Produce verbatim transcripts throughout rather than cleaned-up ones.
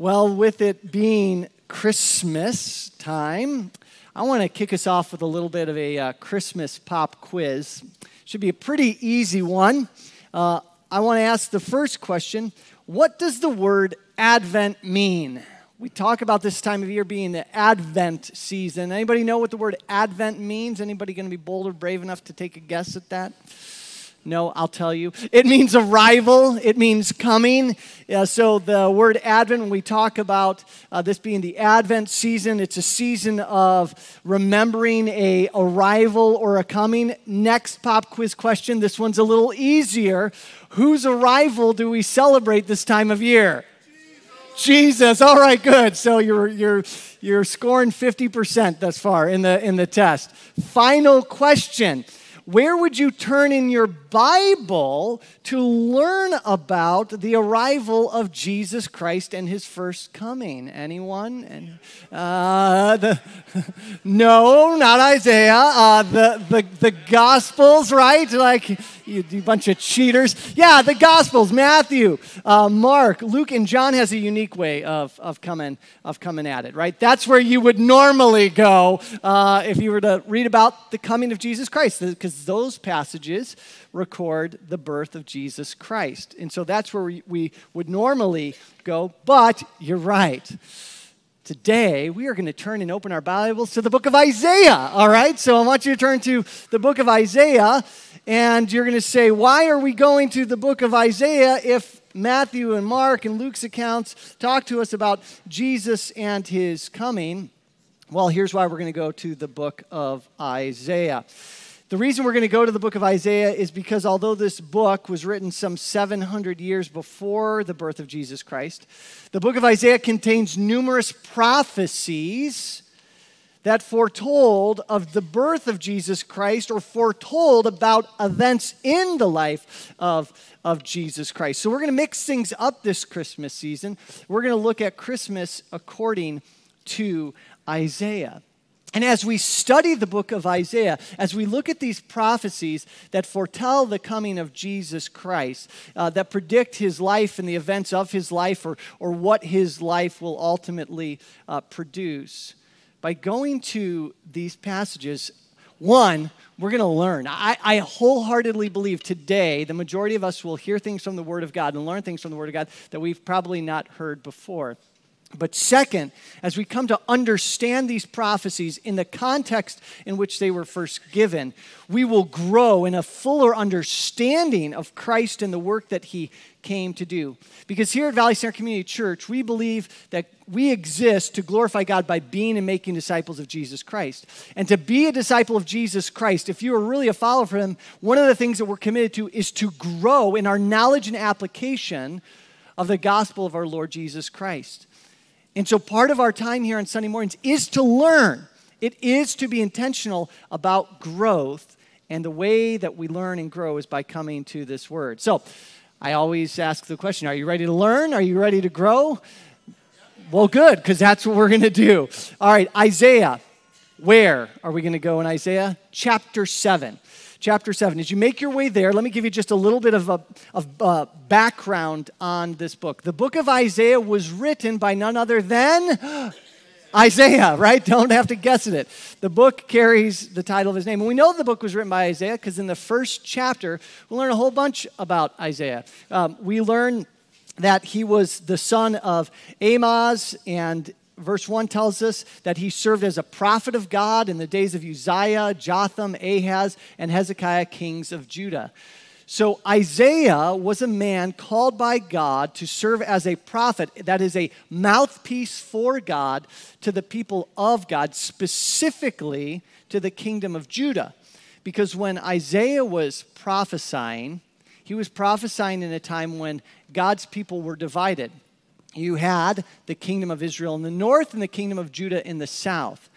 Well, with it being Christmas time, I want to kick us off with a little bit of a uh, Christmas pop quiz. Should be a pretty easy one. Uh, I want to ask the first question, what does the word Advent mean? We talk about this time of year being the Advent season. Anybody know what the word Advent means? Anybody going to be bold or brave enough to take a guess at that? No, I'll tell you. It means arrival. It means coming. Uh, so the word Advent, when we talk about uh, this being the Advent season, it's a season of remembering a arrival or a coming. Next pop quiz question. This one's a little easier. Whose arrival do we celebrate this time of year? Jesus. All right, good. So you're you're you're scoring fifty percent thus far in the in the test. Final question. Where would you turn in your Bible to learn about the arrival of Jesus Christ and his first coming? Anyone? And uh, the, no, not Isaiah. Uh, the, the the Gospels, right? Like you, you bunch of cheaters. Yeah, the Gospels. Matthew, uh, Mark, Luke, and John has a unique way of of coming of coming at it, right? That's where you would normally go uh, if you were to read about the coming of Jesus Christ, because those passages record the birth of Jesus Christ. And so that's where we, we would normally go, but you're right. Today, we are going to turn and open our Bibles to the book of Isaiah, all right? So I want you to turn to the book of Isaiah, and you're going to say, why are we going to the book of Isaiah if Matthew and Mark and Luke's accounts talk to us about Jesus and his coming? Well, here's why we're going to go to the book of Isaiah. The reason we're going to go to the book of Isaiah is because although this book was written some seven hundred years before the birth of Jesus Christ, the book of Isaiah contains numerous prophecies that foretold of the birth of Jesus Christ or foretold about events in the life of, of Jesus Christ. So we're going to mix things up this Christmas season. We're going to look at Christmas according to Isaiah. And as we study the book of Isaiah, as we look at these prophecies that foretell the coming of Jesus Christ, uh, that predict his life and the events of his life or, or what his life will ultimately uh, produce, by going to these passages, one, we're going to learn. I, I wholeheartedly believe today the majority of us will hear things from the Word of God and learn things from the Word of God that we've probably not heard before. But second, as we come to understand these prophecies in the context in which they were first given, we will grow in a fuller understanding of Christ and the work that he came to do. Because here at Valley Center Community Church, we believe that we exist to glorify God by being and making disciples of Jesus Christ. And to be a disciple of Jesus Christ, if you are really a follower of him, one of the things that we're committed to is to grow in our knowledge and application of the gospel of our Lord Jesus Christ. And so part of our time here on Sunday mornings is to learn. It is to be intentional about growth. And the way that we learn and grow is by coming to this word. So I always ask the question, are you ready to learn? Are you ready to grow? Well, good, because that's what we're going to do. All right, Isaiah. Where are we going to go in Isaiah? Chapter seven. Chapter seven. As you make your way there, let me give you just a little bit of a of, uh, background on this book. The book of Isaiah was written by none other than Isaiah, right? Don't have to guess at it. The book carries the title of his name. And we know the book was written by Isaiah because in the first chapter, we learn a whole bunch about Isaiah. Um, we learn that he was the son of Amoz, and verse one tells us that he served as a prophet of God in the days of Uzziah, Jotham, Ahaz, and Hezekiah, kings of Judah. So Isaiah was a man called by God to serve as a prophet, that is a mouthpiece for God to the people of God, specifically to the kingdom of Judah. Because when Isaiah was prophesying, he was prophesying in a time when God's people were divided. You had the kingdom of Israel in the north and the kingdom of Judah in the south.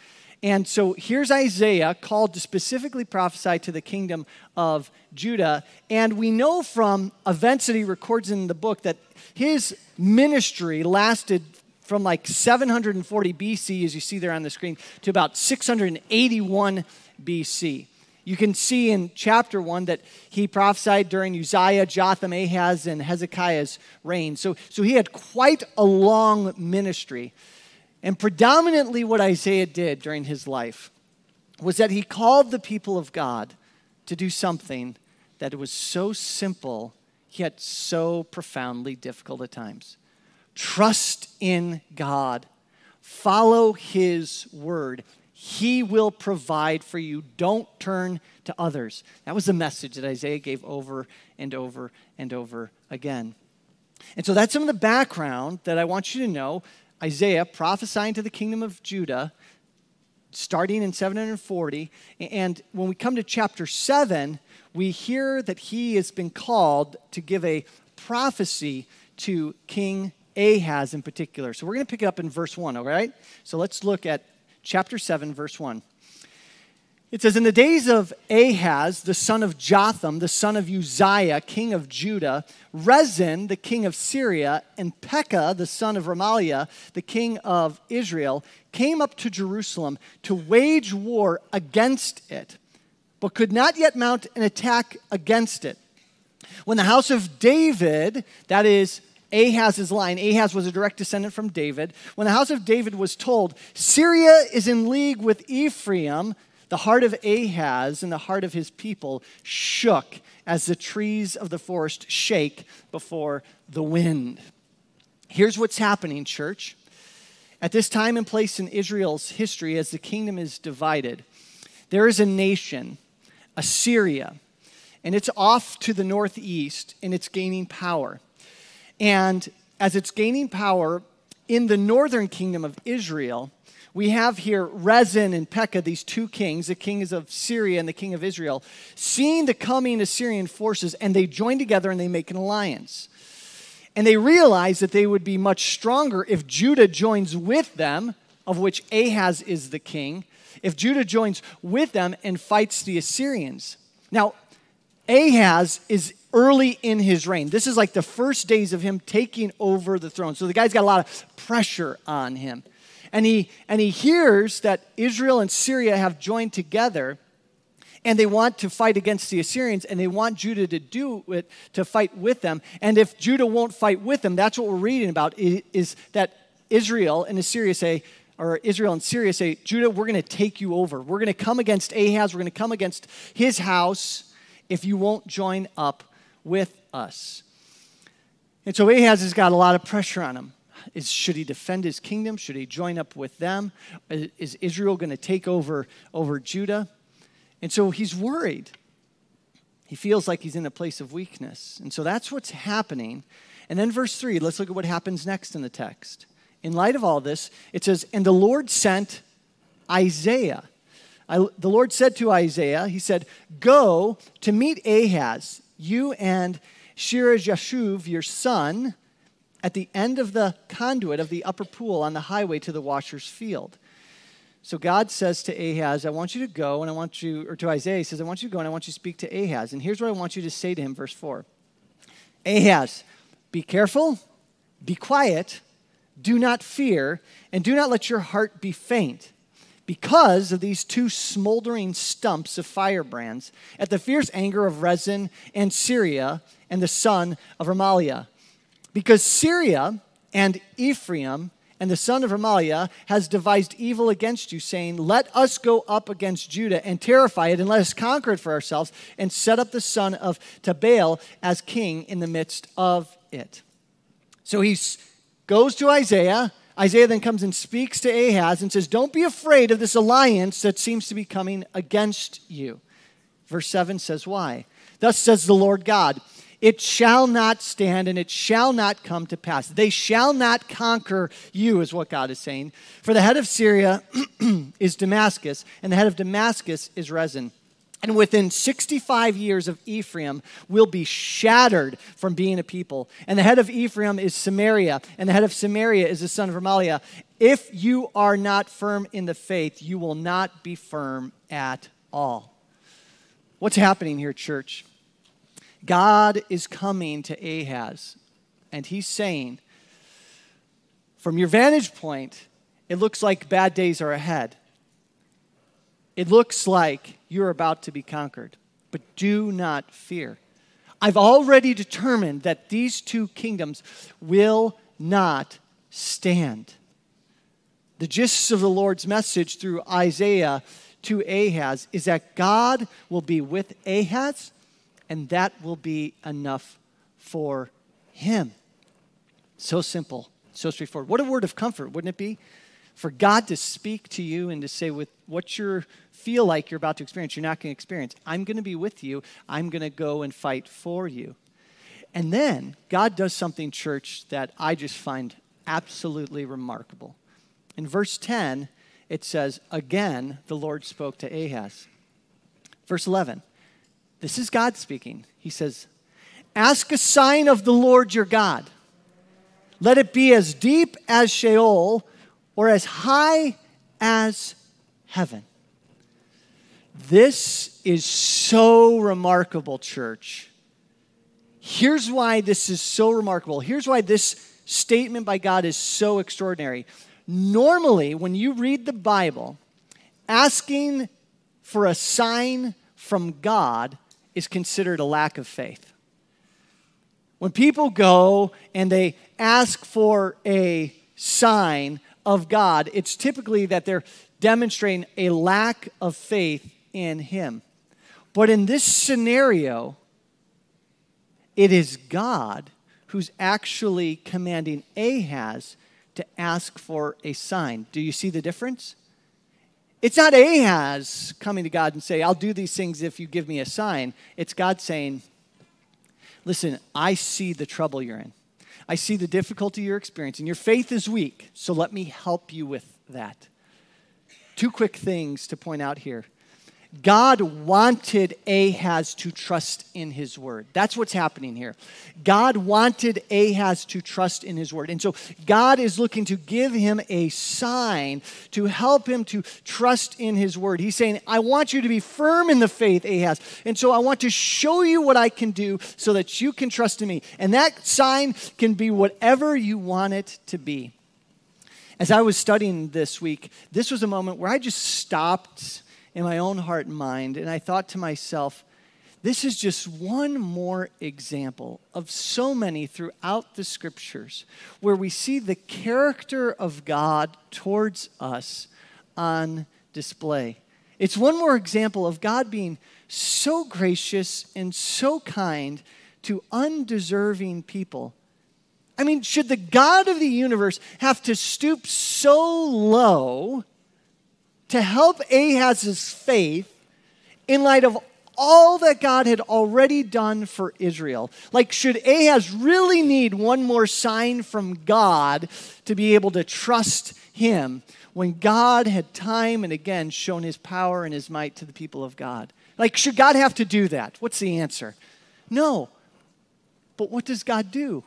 And so here's Isaiah called to specifically prophesy to the kingdom of Judah. And we know from events that he records in the book that his ministry lasted from like seven hundred forty B C, as you see there on the screen, to about six hundred eighty-one B C. You can see in chapter one that he prophesied during Uzziah, Jotham, Ahaz, and Hezekiah's reign. So, so he had quite a long ministry. And predominantly what Isaiah did during his life was that he called the people of God to do something that was so simple, yet so profoundly difficult at times. Trust in God. Follow his word. He will provide for you. Don't turn to others. That was the message that Isaiah gave over and over and over again. And so that's some of the background that I want you to know. Isaiah prophesying to the kingdom of Judah, starting in seven hundred forty. And when we come to chapter seven, we hear that he has been called to give a prophecy to King Ahaz in particular. So we're going to pick it up in verse one, all right? So let's look at chapter seven, verse one. It says, "In the days of Ahaz, the son of Jotham, the son of Uzziah, king of Judah, Rezin, the king of Syria, and Pekah, the son of Remaliah, the king of Israel, came up to Jerusalem to wage war against it, but could not yet mount an attack against it. When the house of David," that is Ahaz's line, Ahaz was a direct descendant from David, "when the house of David was told, 'Syria is in league with Ephraim,' the heart of Ahaz and the heart of his people shook as the trees of the forest shake before the wind." Here's what's happening, church. At this time and place in Israel's history, as the kingdom is divided, there is a nation, Assyria, and it's off to the northeast, and it's gaining power. And as it's gaining power in the northern kingdom of Israel, we have here Rezin and Pekah, these two kings, the king of Syria and the king of Israel, seeing the coming Assyrian forces, and they join together and they make an alliance. And they realize that they would be much stronger if Judah joins with them, of which Ahaz is the king, if Judah joins with them and fights the Assyrians. Now, Ahaz is early in his reign. This is like the first days of him taking over the throne. So the guy's got a lot of pressure on him. And he and he hears that Israel and Syria have joined together, and they want to fight against the Assyrians, and they want Judah to do it, to fight with them. And if Judah won't fight with them, that's what we're reading about, is that Israel and Assyria say, or Israel and Syria say, "Judah, we're going to take you over. We're going to come against Ahaz. We're going to come against his house if you won't join up with us." And so Ahaz has got a lot of pressure on him. Is, should he defend his kingdom? Should he join up with them? Is Israel going to take over, over Judah? And so he's worried. He feels like he's in a place of weakness. And so that's what's happening. And then verse three, let's look at what happens next in the text. In light of all this, it says, "And the Lord sent Isaiah." I, the Lord said to Isaiah, he said, "Go to meet Ahaz, you and Shear-Jashub, your son, at the end of the conduit of the upper pool on the highway to the washer's field." So God says to Ahaz, I want you to go, and I want you, or to Isaiah, he says, I want you to go, and I want you to speak to Ahaz. And here's what I want you to say to him, verse four. "Ahaz, be careful, be quiet, do not fear, and do not let your heart be faint, because of these two smoldering stumps of firebrands, at the fierce anger of Rezin and Syria and the son of Remaliah. Because Syria and Ephraim and the son of Remaliah has devised evil against you, saying, 'Let us go up against Judah and terrify it, and let us conquer it for ourselves, and set up the son of Tabael as king in the midst of it.'" So he goes to Isaiah. Isaiah then comes and speaks to Ahaz and says, "Don't be afraid of this alliance that seems to be coming against you." Verse seven says why. "Thus says the Lord God, it shall not stand, and it shall not come to pass. They shall not conquer you," is what God is saying. "For the head of Syria is Damascus, and the head of Damascus is Rezin. And within sixty-five years of Ephraim will be shattered from being a people. And the head of Ephraim is Samaria, and the head of Samaria is the son of Remaliah. If you are not firm in the faith, you will not be firm at all." What's happening here, church? God is coming to Ahaz, and he's saying, from your vantage point, it looks like bad days are ahead. It looks like you're about to be conquered, but do not fear. I've already determined that these two kingdoms will not stand. The gist of the Lord's message through Isaiah to Ahaz is that God will be with Ahaz, and that will be enough for him. So simple, so straightforward. What a word of comfort, wouldn't it be? For God to speak to you and to say, with what you feel like you're about to experience, you're not going to experience. I'm going to be with you. I'm going to go and fight for you. And then God does something, church, that I just find absolutely remarkable. In verse ten, it says, again, the Lord spoke to Ahaz. Verse eleven, this is God speaking. He says, ask a sign of the Lord your God. Let it be as deep as Sheol, or as high as heaven. This is so remarkable, church. Here's why this is so remarkable. Here's why this statement by God is so extraordinary. Normally, when you read the Bible, asking for a sign from God is considered a lack of faith. When people go and they ask for a sign of God, it's typically that they're demonstrating a lack of faith in him. But in this scenario, it is God who's actually commanding Ahaz to ask for a sign. Do you see the difference? It's not Ahaz coming to God and saying, I'll do these things if you give me a sign. It's God saying, listen, I see the trouble you're in. I see the difficulty you're experiencing. Your faith is weak, so let me help you with that. Two quick things to point out here. God wanted Ahaz to trust in his word. That's what's happening here. God wanted Ahaz to trust in his word. And so God is looking to give him a sign to help him to trust in his word. He's saying, I want you to be firm in the faith, Ahaz. And so I want to show you what I can do so that you can trust in me. And that sign can be whatever you want it to be. As I was studying this week, this was a moment where I just stopped in my own heart and mind, and I thought to myself, this is just one more example of so many throughout the scriptures where we see the character of God towards us on display. It's one more example of God being so gracious and so kind to undeserving people. I mean, should the God of the universe have to stoop so low to help Ahaz's faith in light of all that God had already done for Israel? Like, should Ahaz really need one more sign from God to be able to trust him when God had time and again shown his power and his might to the people of God? Like, should God have to do that? What's the answer? No. But what does God do?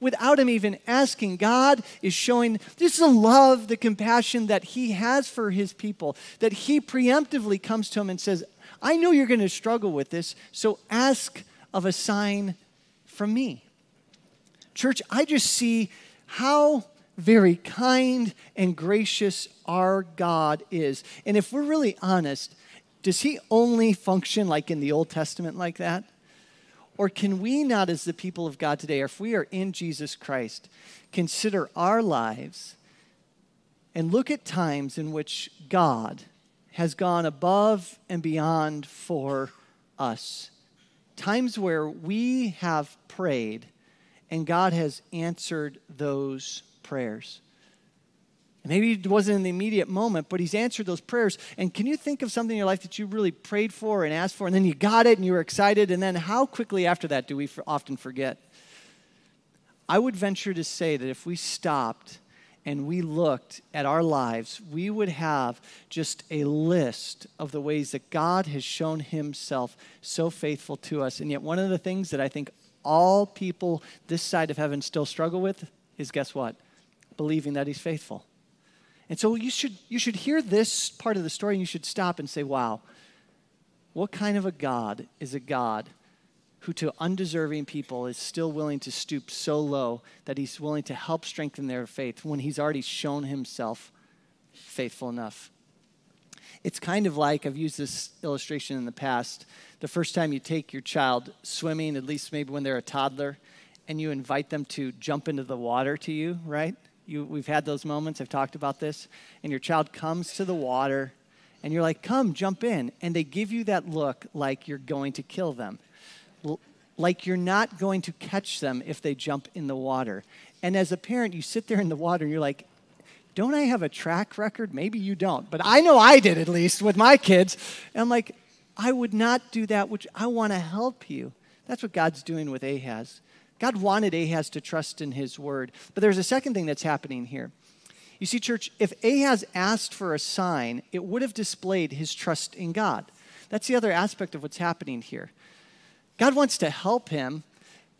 Without him even asking, God is showing this is the love, the compassion that he has for his people, that he preemptively comes to him and says, I know you're going to struggle with this, so ask of a sign from me. Church, I just see how very kind and gracious our God is. And if we're really honest, does he only function like in the Old Testament like that? Or can we not, as the people of God today, or if we are in Jesus Christ, consider our lives and look at times in which God has gone above and beyond for us? Times where we have prayed and God has answered those prayers. Maybe it wasn't in the immediate moment, but he's answered those prayers. And can you think of something in your life that you really prayed for and asked for, and then you got it and you were excited, and then how quickly after that do we often forget? I would venture to say that if we stopped and we looked at our lives, we would have just a list of the ways that God has shown himself so faithful to us. And yet one of the things that I think all people this side of heaven still struggle with is, guess what? Believing that he's faithful. And so you should, you should hear this part of the story and you should stop and say, wow, what kind of a God is a God who to undeserving people is still willing to stoop so low that he's willing to help strengthen their faith when he's already shown himself faithful enough? It's kind of like, I've used this illustration in the past, the first time you take your child swimming, at least maybe when they're a toddler, and you invite them to jump into the water to you, right? You, we've had those moments, I've talked about this, and your child comes to the water, and you're like, come, jump in, and they give you that look like you're going to kill them, L- like you're not going to catch them if they jump in the water. And as a parent, you sit there in the water, and you're like, don't I have a track record? Maybe you don't, but I know I did, at least, with my kids. And I'm like, I would not do that, which I want to help you. That's what God's doing with Ahaz. God wanted Ahaz to trust in his word. But there's a second thing that's happening here. You see, church, if Ahaz asked for a sign, it would have displayed his trust in God. That's the other aspect of what's happening here. God wants to help him,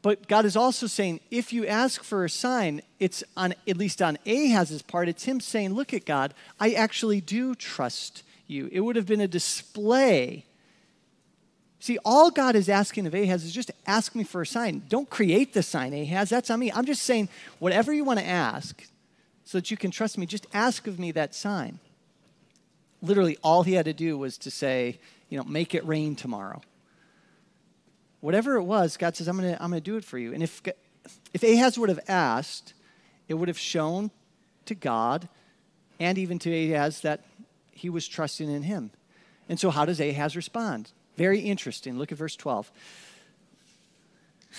but God is also saying, if you ask for a sign, it's on, at least on Ahaz's part, it's him saying, look at God, I actually do trust you. It would have been a display. See, all God is asking of Ahaz is just ask me for a sign. Don't create the sign, Ahaz. That's on me. I'm just saying, whatever you want to ask so that you can trust me, just ask of me that sign. Literally, all he had to do was to say, you know, make it rain tomorrow. Whatever it was, God says, I'm going to I'm going to do it for you. And if, if Ahaz would have asked, it would have shown to God and even to Ahaz that he was trusting in him. And so how does Ahaz respond? Very interesting. Look at verse twelve.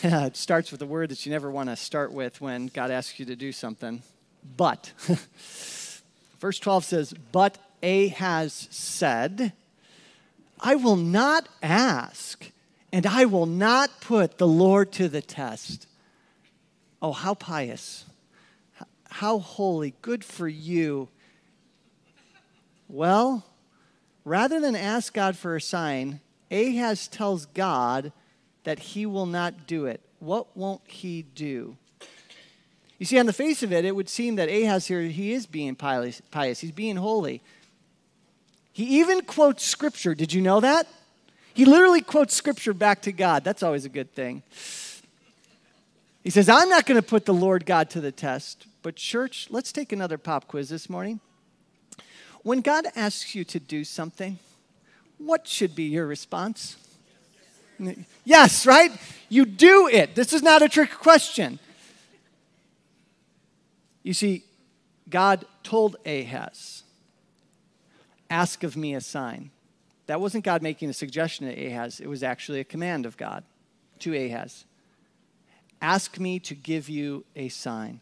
It starts with a word that you never want to start with when God asks you to do something. But. Verse twelve says, but Ahaz said, I will not ask, and I will not put the Lord to the test. Oh, how pious. How holy. Good for you. Well, rather than ask God for a sign, Ahaz tells God that he will not do it. What won't he do? You see, on the face of it, it would seem that Ahaz here, he is being pious. He's being holy. He even quotes Scripture. Did you know that? He literally quotes Scripture back to God. That's always a good thing. He says, I'm not going to put the Lord God to the test. But church, let's take another pop quiz this morning. When God asks you to do something, what should be your response? Yes. Yes, right? You do it. This is not a trick question. You see, God told Ahaz, ask of me a sign. That wasn't God making a suggestion to Ahaz. It was actually a command of God to Ahaz. Ask me to give you a sign.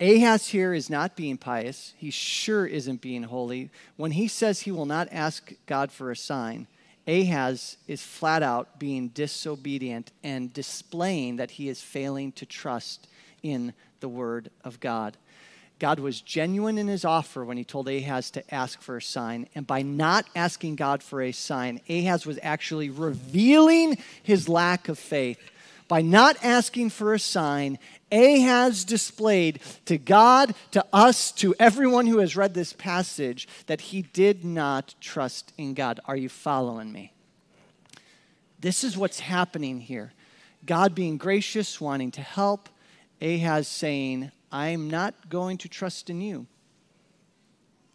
Ahaz here is not being pious. He sure isn't being holy. When he says he will not ask God for a sign, Ahaz is flat out being disobedient and displaying that he is failing to trust in the word of God. God was genuine in his offer when he told Ahaz to ask for a sign. And by not asking God for a sign, Ahaz was actually revealing his lack of faith. By not asking for a sign, Ahaz displayed to God, to us, to everyone who has read this passage, that he did not trust in God. Are you following me? This is what's happening here. God being gracious, wanting to help. Ahaz saying, I'm not going to trust in you.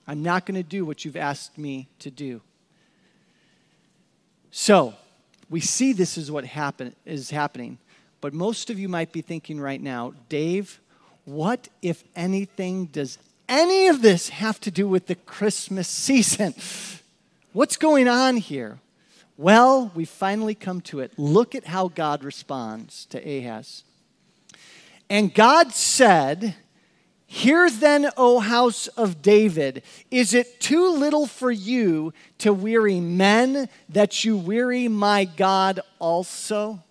I'm not going to do what you've asked me to do. So, we see this is what happen- is happening. But most of you might be thinking right now, Dave, what, if anything, does any of this have to do with the Christmas season? What's going on here? Well, we finally come to it. Look at how God responds to Ahaz. And God said, hear then, O house of David, is it too little for you to weary men that you weary my God also?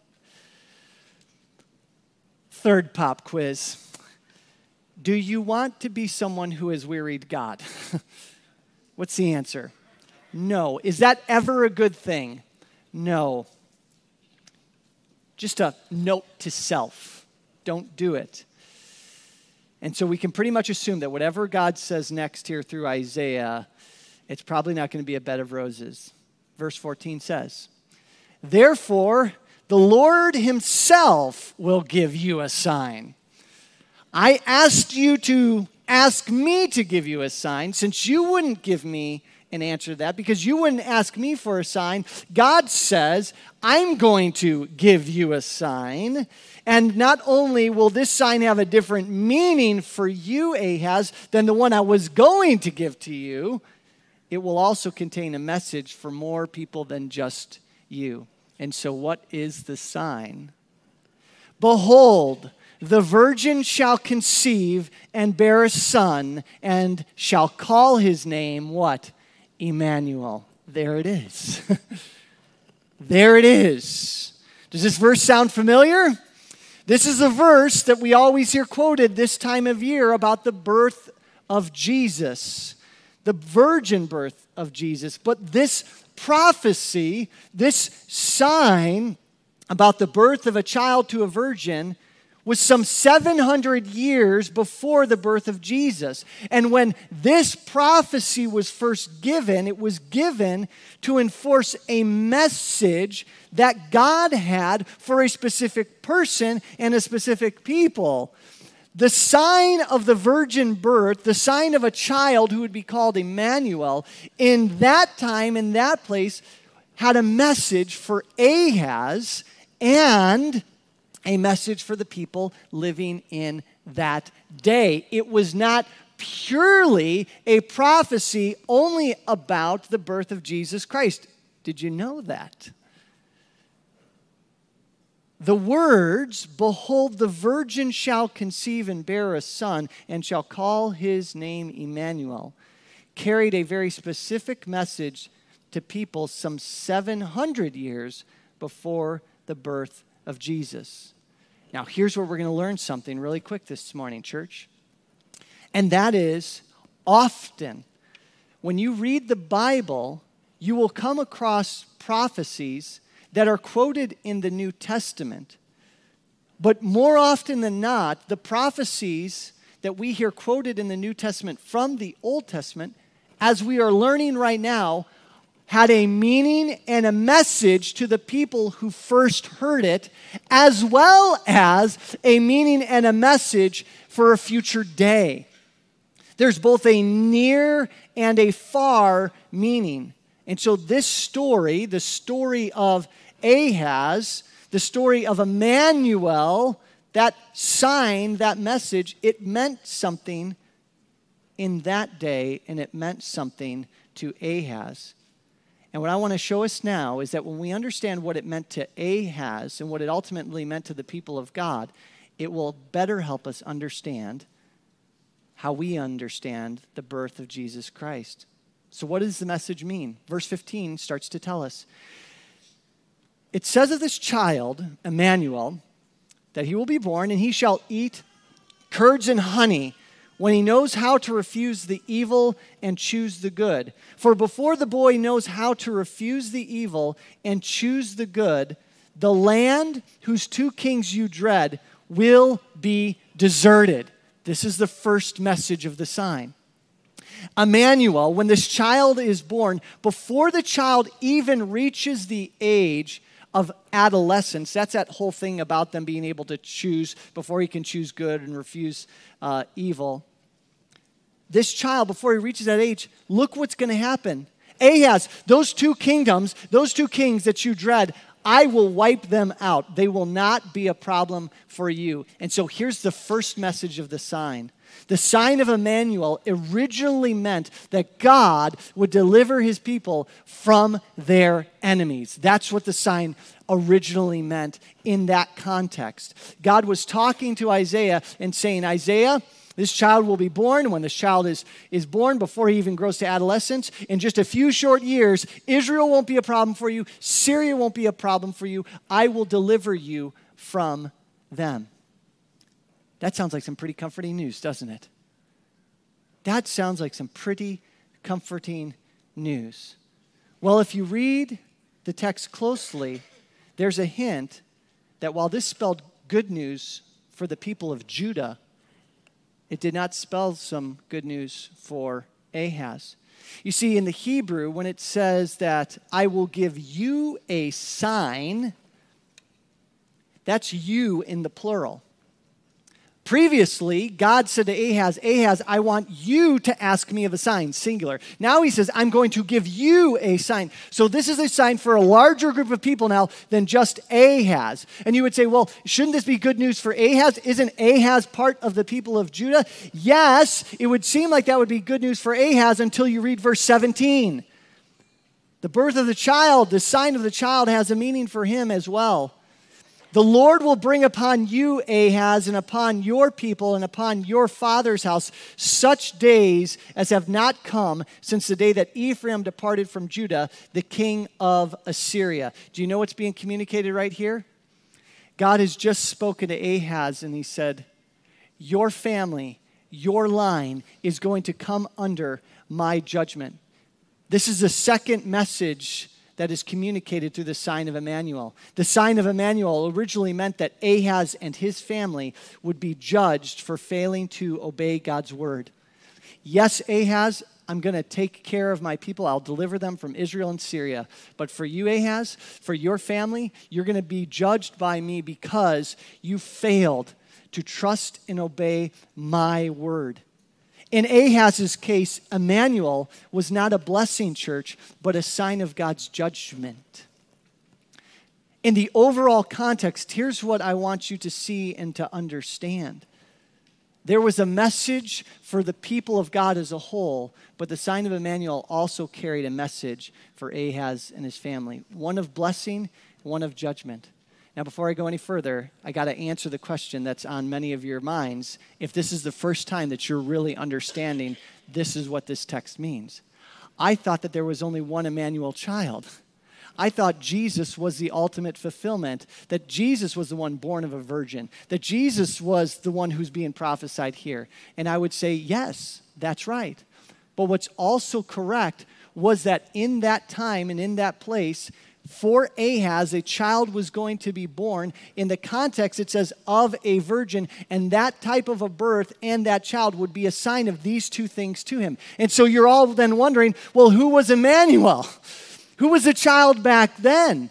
Third pop quiz. Do you want to be someone who has wearied God? What's the answer? No. Is that ever a good thing? No. Just a note to self. Don't do it. And so we can pretty much assume that whatever God says next here through Isaiah, it's probably not going to be a bed of roses. Verse fourteen says, therefore, the Lord himself will give you a sign. I asked you to ask me to give you a sign. Since you wouldn't give me an answer to that, because you wouldn't ask me for a sign. God says, I'm going to give you a sign. And not only will this sign have a different meaning for you, Ahaz, than the one I was going to give to you, it will also contain a message for more people than just you. And so what is the sign? Behold, the virgin shall conceive and bear a son and shall call his name, what? Emmanuel. There it is. There it is. Does this verse sound familiar? This is a verse that we always hear quoted this time of year about the birth of Jesus, the virgin birth of Jesus. But this prophecy, this sign about the birth of a child to a virgin, was some seven hundred years before the birth of Jesus. And when this prophecy was first given, it was given to enforce a message that God had for a specific person and a specific people. The sign of the virgin birth, the sign of a child who would be called Emmanuel, in that time, in that place, had a message for Ahaz and a message for the people living in that day. It was not purely a prophecy only about the birth of Jesus Christ. Did you know that? The words, behold, the virgin shall conceive and bear a son and shall call his name Emmanuel, carried a very specific message to people some seven hundred years before the birth of Jesus. Now, here's where we're going to learn something really quick this morning, church. And that is, often, when you read the Bible, you will come across prophecies that are quoted in the New Testament. But more often than not, the prophecies that we hear quoted in the New Testament from the Old Testament, as we are learning right now, had a meaning and a message to the people who first heard it, as well as a meaning and a message for a future day. There's both a near and a far meaning. And so this story, the story of Ahaz, the story of Emmanuel, that sign, that message, it meant something in that day, and it meant something to Ahaz. And what I want to show us now is that when we understand what it meant to Ahaz and what it ultimately meant to the people of God, it will better help us understand how we understand the birth of Jesus Christ. So what does the message mean? Verse fifteen starts to tell us. It says of this child, Emmanuel, that he will be born and he shall eat curds and honey, when he knows how to refuse the evil and choose the good. For before the boy knows how to refuse the evil and choose the good, the land whose two kings you dread will be deserted. This is the first message of the sign. Emmanuel, when this child is born, before the child even reaches the age of adolescence, that's that whole thing about them being able to choose before he can choose good and refuse uh, evil. This child, before he reaches that age, look what's going to happen. Ahaz, those two kingdoms, those two kings that you dread, I will wipe them out. They will not be a problem for you. And so here's the first message of the sign. The sign of Emmanuel originally meant that God would deliver his people from their enemies. That's what the sign originally meant in that context. God was talking to Isaiah and saying, Isaiah, this child will be born. When this child is, is born, before he even grows to adolescence, in just a few short years, Israel won't be a problem for you. Syria won't be a problem for you. I will deliver you from them. That sounds like some pretty comforting news, doesn't it? That sounds like some pretty comforting news. Well, if you read the text closely, there's a hint that while this spelled good news for the people of Judah, it did not spell some good news for Ahaz. You see, in the Hebrew, when it says that I will give you a sign, that's you in the plural. Previously, God said to Ahaz, Ahaz, I want you to ask me of a sign, singular. Now he says, I'm going to give you a sign. So this is a sign for a larger group of people now than just Ahaz. And you would say, well, shouldn't this be good news for Ahaz? Isn't Ahaz part of the people of Judah? Yes, it would seem like that would be good news for Ahaz until you read verse seventeen. The birth of the child, the sign of the child has a meaning for him as well. The Lord will bring upon you, Ahaz, and upon your people and upon your father's house such days as have not come since the day that Ephraim departed from Judah, the king of Assyria. Do you know what's being communicated right here? God has just spoken to Ahaz and he said, your family, your line is going to come under my judgment. This is the second message that is communicated through the sign of Emmanuel. The sign of Emmanuel originally meant that Ahaz and his family would be judged for failing to obey God's word. Yes, Ahaz, I'm going to take care of my people. I'll deliver them from Israel and Syria. But for you, Ahaz, for your family, you're going to be judged by me because you failed to trust and obey my word. In Ahaz's case, Emmanuel was not a blessing, church, but a sign of God's judgment. In the overall context, here's what I want you to see and to understand. There was a message for the people of God as a whole, but the sign of Emmanuel also carried a message for Ahaz and his family, one of blessing, one of judgment. Now, before I go any further, I got to answer the question that's on many of your minds. If this is the first time that you're really understanding, this is what this text means. I thought that there was only one Emmanuel child. I thought Jesus was the ultimate fulfillment, that Jesus was the one born of a virgin, that Jesus was the one who's being prophesied here. And I would say, yes, that's right. But what's also correct was that in that time and in that place, for Ahaz, a child was going to be born. In the context, it says, of a virgin, and that type of a birth and that child would be a sign of these two things to him. And so you're all then wondering, well, who was Emmanuel? Who was the child back then?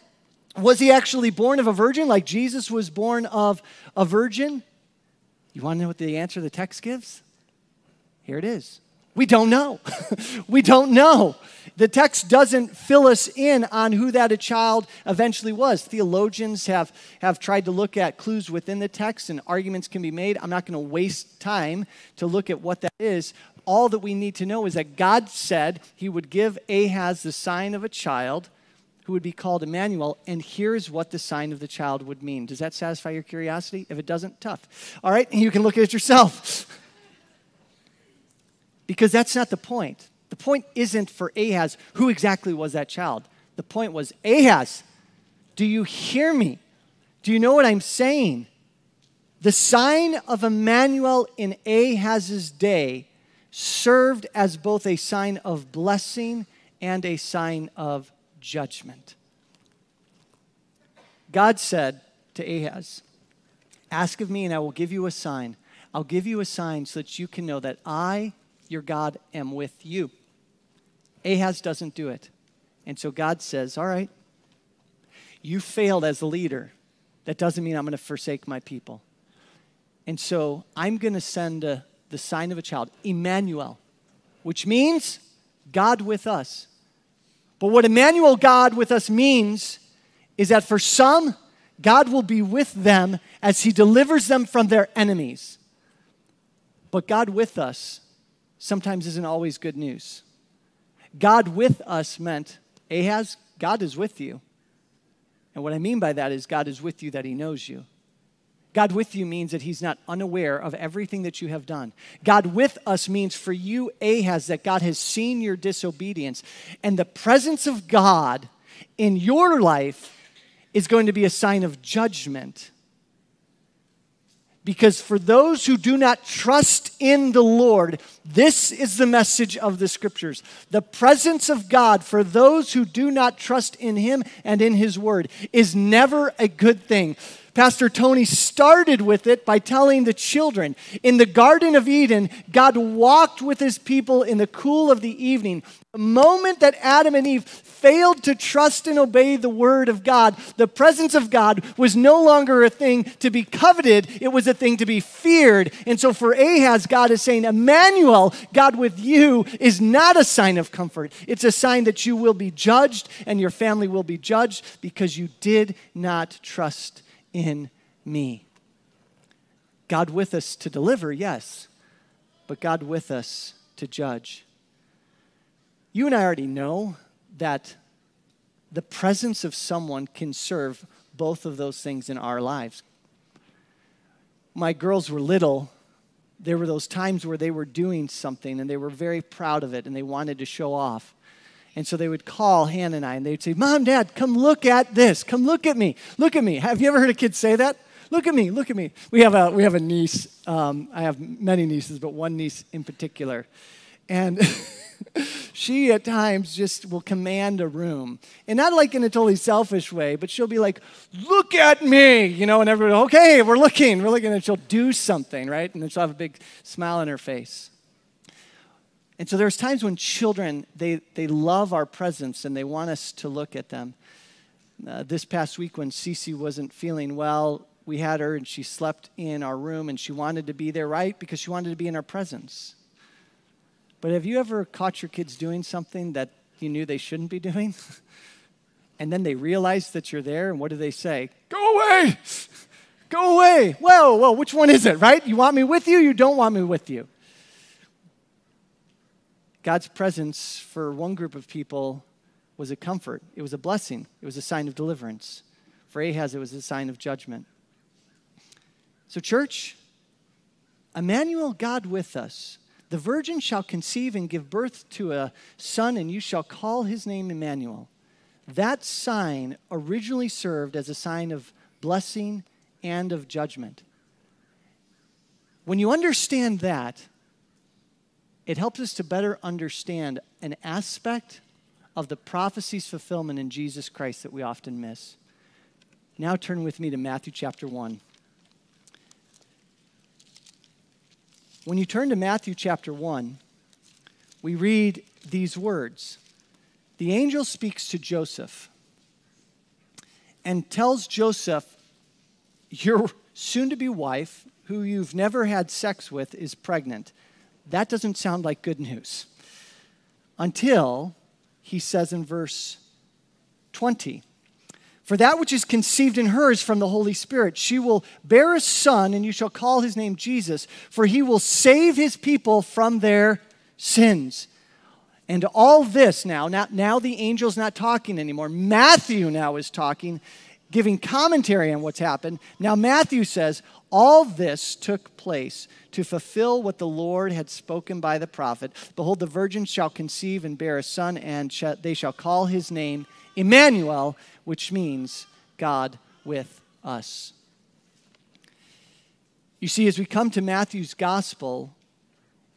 Was he actually born of a virgin, like Jesus was born of a virgin? You want to know what the answer the text gives? Here it is. We don't know. We don't know. The text doesn't fill us in on who that a child eventually was. Theologians have, have tried to look at clues within the text, and arguments can be made. I'm not going to waste time to look at what that is. All that we need to know is that God said he would give Ahaz the sign of a child who would be called Emmanuel, and here's what the sign of the child would mean. Does that satisfy your curiosity? If it doesn't, tough. All right, you can look at it yourself. Because that's not the point. The point isn't for Ahaz, who exactly was that child? The point was, Ahaz, do you hear me? Do you know what I'm saying? The sign of Emmanuel in Ahaz's day served as both a sign of blessing and a sign of judgment. God said to Ahaz, ask of me and I will give you a sign. I'll give you a sign so that you can know that I, your God, am with you. Ahaz doesn't do it. And so God says, all right, you failed as a leader. That doesn't mean I'm going to forsake my people. And so I'm going to send a, the sign of a child, Emmanuel, which means God with us. But what Emmanuel, God with us, means is that for some, God will be with them as he delivers them from their enemies. But God with us sometimes isn't always good news. God with us meant, Ahaz, God is with you. And what I mean by that is God is with you that he knows you. God with you means that he's not unaware of everything that you have done. God with us means for you, Ahaz, that God has seen your disobedience. And the presence of God in your life is going to be a sign of judgment. Because for those who do not trust in the Lord, this is the message of the scriptures. The presence of God for those who do not trust in him and in his word is never a good thing. Pastor Tony started with it by telling the children, in the Garden of Eden, God walked with his people in the cool of the evening. The moment that Adam and Eve failed to trust and obey the word of God, the presence of God was no longer a thing to be coveted. It was a thing to be feared. And so for Ahaz, God is saying, Emmanuel, God with you, is not a sign of comfort. It's a sign that you will be judged and your family will be judged because you did not trust in me. God with us to deliver, yes, but God with us to judge. You and I already know that the presence of someone can serve both of those things in our lives. My girls were little. There were those times where they were doing something and they were very proud of it and they wanted to show off. And so they would call Hannah and I and they'd say, Mom, Dad, come look at this. Come look at me. Look at me. Have you ever heard a kid say that? Look at me. Look at me. We have a, we have a niece. Um, I have many nieces, but one niece in particular. And she at times just will command a room. And not like in a totally selfish way, but she'll be like, look at me, you know, and everybody, okay, we're looking, we're looking, and she'll do something, right? And then she'll have a big smile on her face. And so there's times when children, they, they love our presence and they want us to look at them. Uh, this past week when Cece wasn't feeling well, we had her and she slept in our room and she wanted to be there, right? Because she wanted to be in our presence. But have you ever caught your kids doing something that you knew they shouldn't be doing? And then they realize that you're there, and what do they say? Go away! Go away! Whoa, whoa, which one is it, right? You want me with you? You don't want me with you. God's presence for one group of people was a comfort. It was a blessing. It was a sign of deliverance. For Ahaz, it was a sign of judgment. So church, Emmanuel, God with us. The virgin shall conceive and give birth to a son, and you shall call his name Emmanuel. That sign originally served as a sign of blessing and of judgment. When you understand that, it helps us to better understand an aspect of the prophecy's fulfillment in Jesus Christ that we often miss. Now turn with me to Matthew chapter one. When you turn to Matthew chapter one, we read these words. The angel speaks to Joseph and tells Joseph, your soon-to-be wife, who you've never had sex with, is pregnant. That doesn't sound like good news. Until he says in verse twenty, for that which is conceived in her is from the Holy Spirit. She will bear a son, and you shall call his name Jesus, for he will save his people from their sins. And all this now, now, now the angel's not talking anymore. Matthew now is talking, giving commentary on what's happened. Now Matthew says, all this took place to fulfill what the Lord had spoken by the prophet. Behold, the virgin shall conceive and bear a son, and sh- they shall call his name Emmanuel, which means God with us. You see, as we come to Matthew's gospel,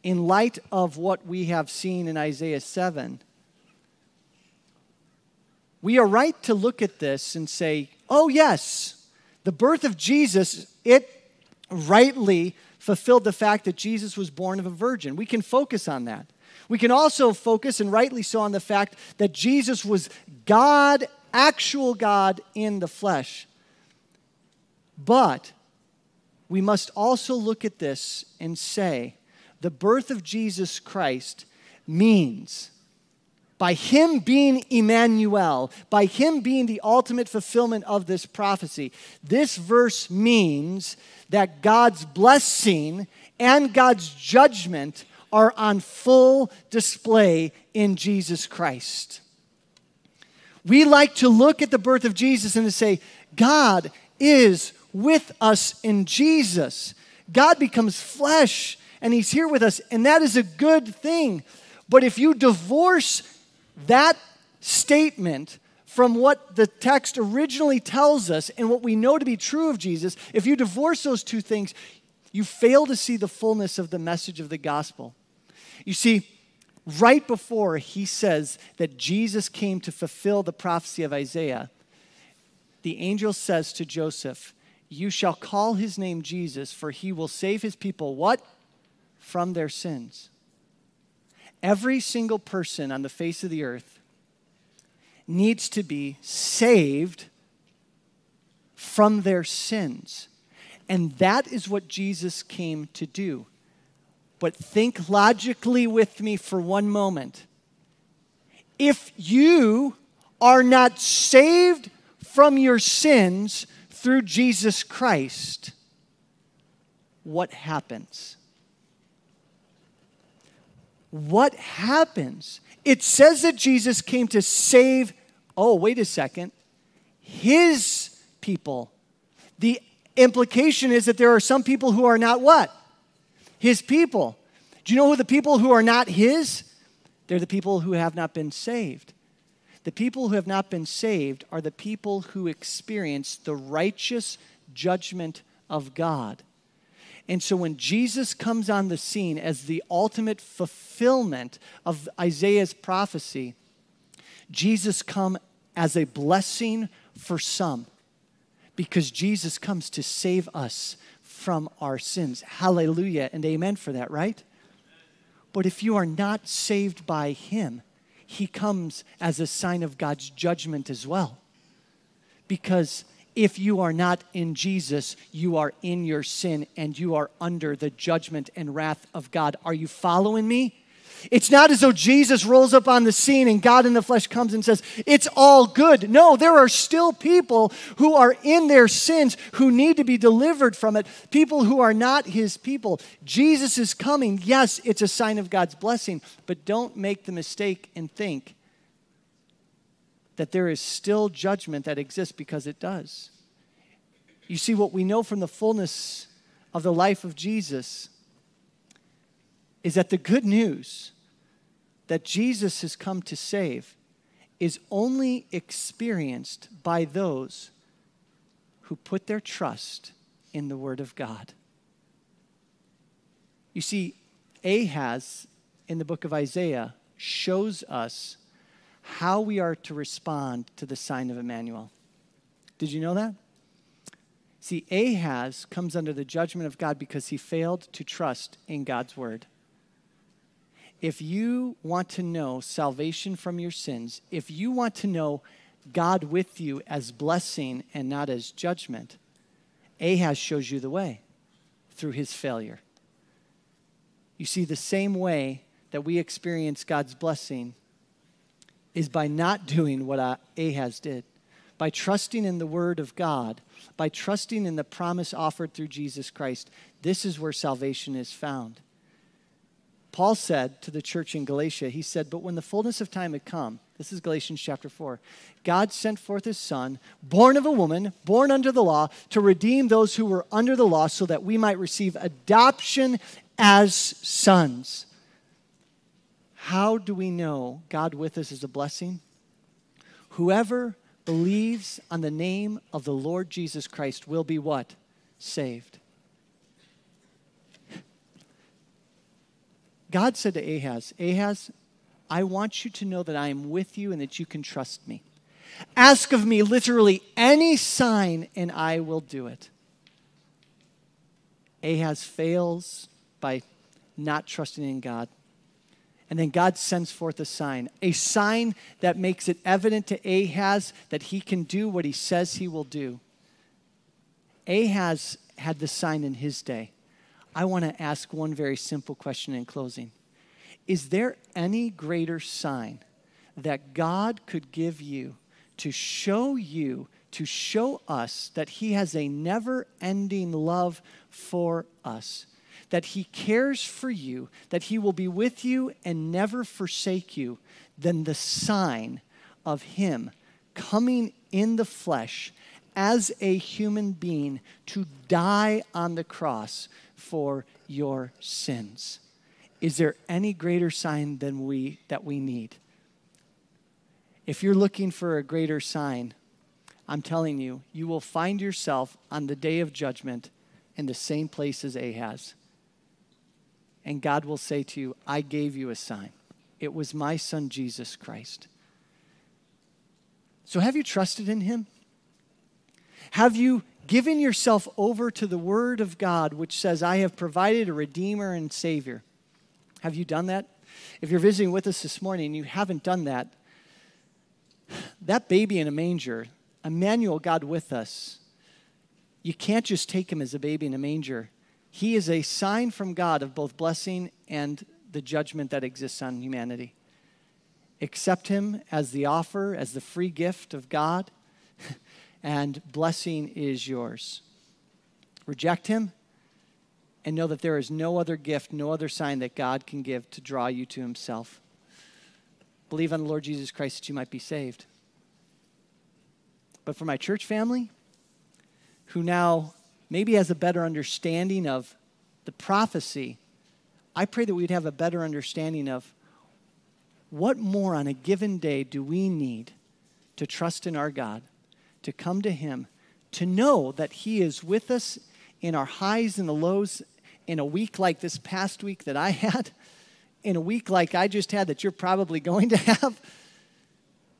in light of what we have seen in Isaiah seven, we are right to look at this and say, oh yes, the birth of Jesus, it rightly fulfilled the fact that Jesus was born of a virgin. We can focus on that. We can also focus, and rightly so, on the fact that Jesus was God, actual God in the flesh. But we must also look at this and say, the birth of Jesus Christ means, by him being Emmanuel, by him being the ultimate fulfillment of this prophecy, this verse means that God's blessing and God's judgment are on full display in Jesus Christ. We like to look at the birth of Jesus and to say, God is with us in Jesus. God becomes flesh and he's here with us, and that is a good thing. But if you divorce that statement from what the text originally tells us and what we know to be true of Jesus, if you divorce those two things, you fail to see the fullness of the message of the gospel. You see, right before he says that Jesus came to fulfill the prophecy of Isaiah, the angel says to Joseph, You shall call his name Jesus, for he will save his people, what? From their sins. Every single person on the face of the earth needs to be saved from their sins. And that is what Jesus came to do. But think logically with me for one moment. If you are not saved from your sins through Jesus Christ, what happens? What happens? It says that Jesus came to save, oh, wait a second, his people. The implication is that there are some people who are not what? His people. Do you know who the people who are not his? They're the people who have not been saved. The people who have not been saved are the people who experience the righteous judgment of God. And so when Jesus comes on the scene as the ultimate fulfillment of Isaiah's prophecy, Jesus comes as a blessing for some, because Jesus comes to save us from our sins. Hallelujah and amen for that, right? But if you are not saved by him, he comes as a sign of God's judgment as well. Because if you are not in Jesus, you are in your sin and you are under the judgment and wrath of God. Are you following me? It's not as though Jesus rolls up on the scene and God in the flesh comes and says, it's all good. No, there are still people who are in their sins who need to be delivered from it, people who are not his people. Jesus is coming. Yes, it's a sign of God's blessing, but don't make the mistake and think that there is still judgment that exists, because it does. You see, what we know from the fullness of the life of Jesus is that the good news that Jesus has come to save is only experienced by those who put their trust in the Word of God. You see, Ahaz in the book of Isaiah shows us how we are to respond to the sign of Emmanuel. Did you know that? See, Ahaz comes under the judgment of God because he failed to trust in God's Word. If you want to know salvation from your sins, if you want to know God with you as blessing and not as judgment, Ahaz shows you the way through his failure. You see, the same way that we experience God's blessing is by not doing what Ahaz did, by trusting in the Word of God, by trusting in the promise offered through Jesus Christ. This is where salvation is found. Paul said to the church in Galatia, he said, but when the fullness of time had come, this is Galatians chapter four, God sent forth his son, born of a woman, born under the law, to redeem those who were under the law so that we might receive adoption as sons. How do we know God with us is a blessing? Whoever believes on the name of the Lord Jesus Christ will be what? Saved. God said to Ahaz, Ahaz, I want you to know that I am with you and that you can trust me. Ask of me literally any sign and I will do it. Ahaz fails by not trusting in God. And then God sends forth a sign, a sign that makes it evident to Ahaz that he can do what he says he will do. Ahaz had the sign in his day. I want to ask one very simple question in closing. Is there any greater sign that God could give you to show you, to show us that he has a never-ending love for us, that he cares for you, that he will be with you and never forsake you, than the sign of him coming in the flesh as a human being to die on the cross for your sins? Is there any greater sign than we that we need? If you're looking for a greater sign, I'm telling you, you will find yourself on the day of judgment in the same place as Ahaz. And God will say to you, I gave you a sign. It was my son, Jesus Christ. So have you trusted in him? Have you giving yourself over to the word of God, which says, I have provided a redeemer and savior. Have you done that? If you're visiting with us this morning and you haven't done that, that baby in a manger, Emmanuel, God with us, you can't just take him as a baby in a manger. He is a sign from God of both blessing and the judgment that exists on humanity. Accept him as the offer, as the free gift of God, and blessing is yours. Reject him and know that there is no other gift, no other sign that God can give to draw you to himself. Believe on the Lord Jesus Christ that you might be saved. But for my church family, who now maybe has a better understanding of the prophecy, I pray that we'd have a better understanding of what more on a given day do we need to trust in our God, to come to him, to know that he is with us in our highs and the lows, in a week like this past week that I had, in a week like I just had that you're probably going to have,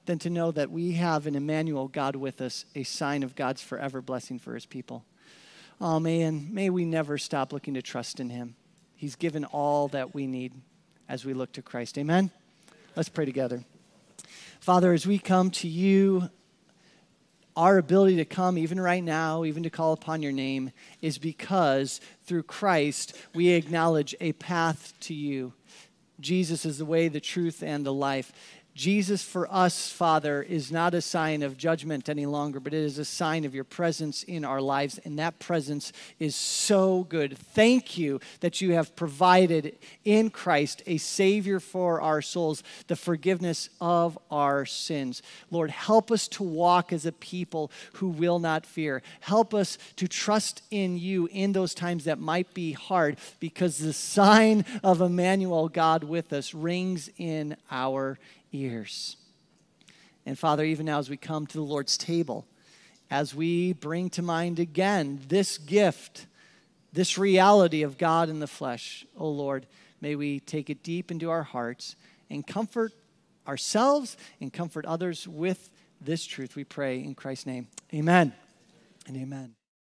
than to know that we have an Emmanuel, God with us, a sign of God's forever blessing for his people. Oh man, may we never stop looking to trust in him. He's given all that we need as we look to Christ. Amen? Let's pray together. Father, as we come to you, our ability to come even right now, even to call upon your name, is because through Christ we acknowledge a path to you. Jesus is the way, the truth, and the life. Jesus for us, Father, is not a sign of judgment any longer, but it is a sign of your presence in our lives, and that presence is so good. Thank you that you have provided in Christ a Savior for our souls, the forgiveness of our sins. Lord, help us to walk as a people who will not fear. Help us to trust in you in those times that might be hard, because the sign of Emmanuel, God with us, rings in our ears. And Father, even now as we come to the Lord's table, as we bring to mind again this gift, this reality of God in the flesh, oh Lord, may we take it deep into our hearts and comfort ourselves and comfort others with this truth, we pray in Christ's name. Amen and amen.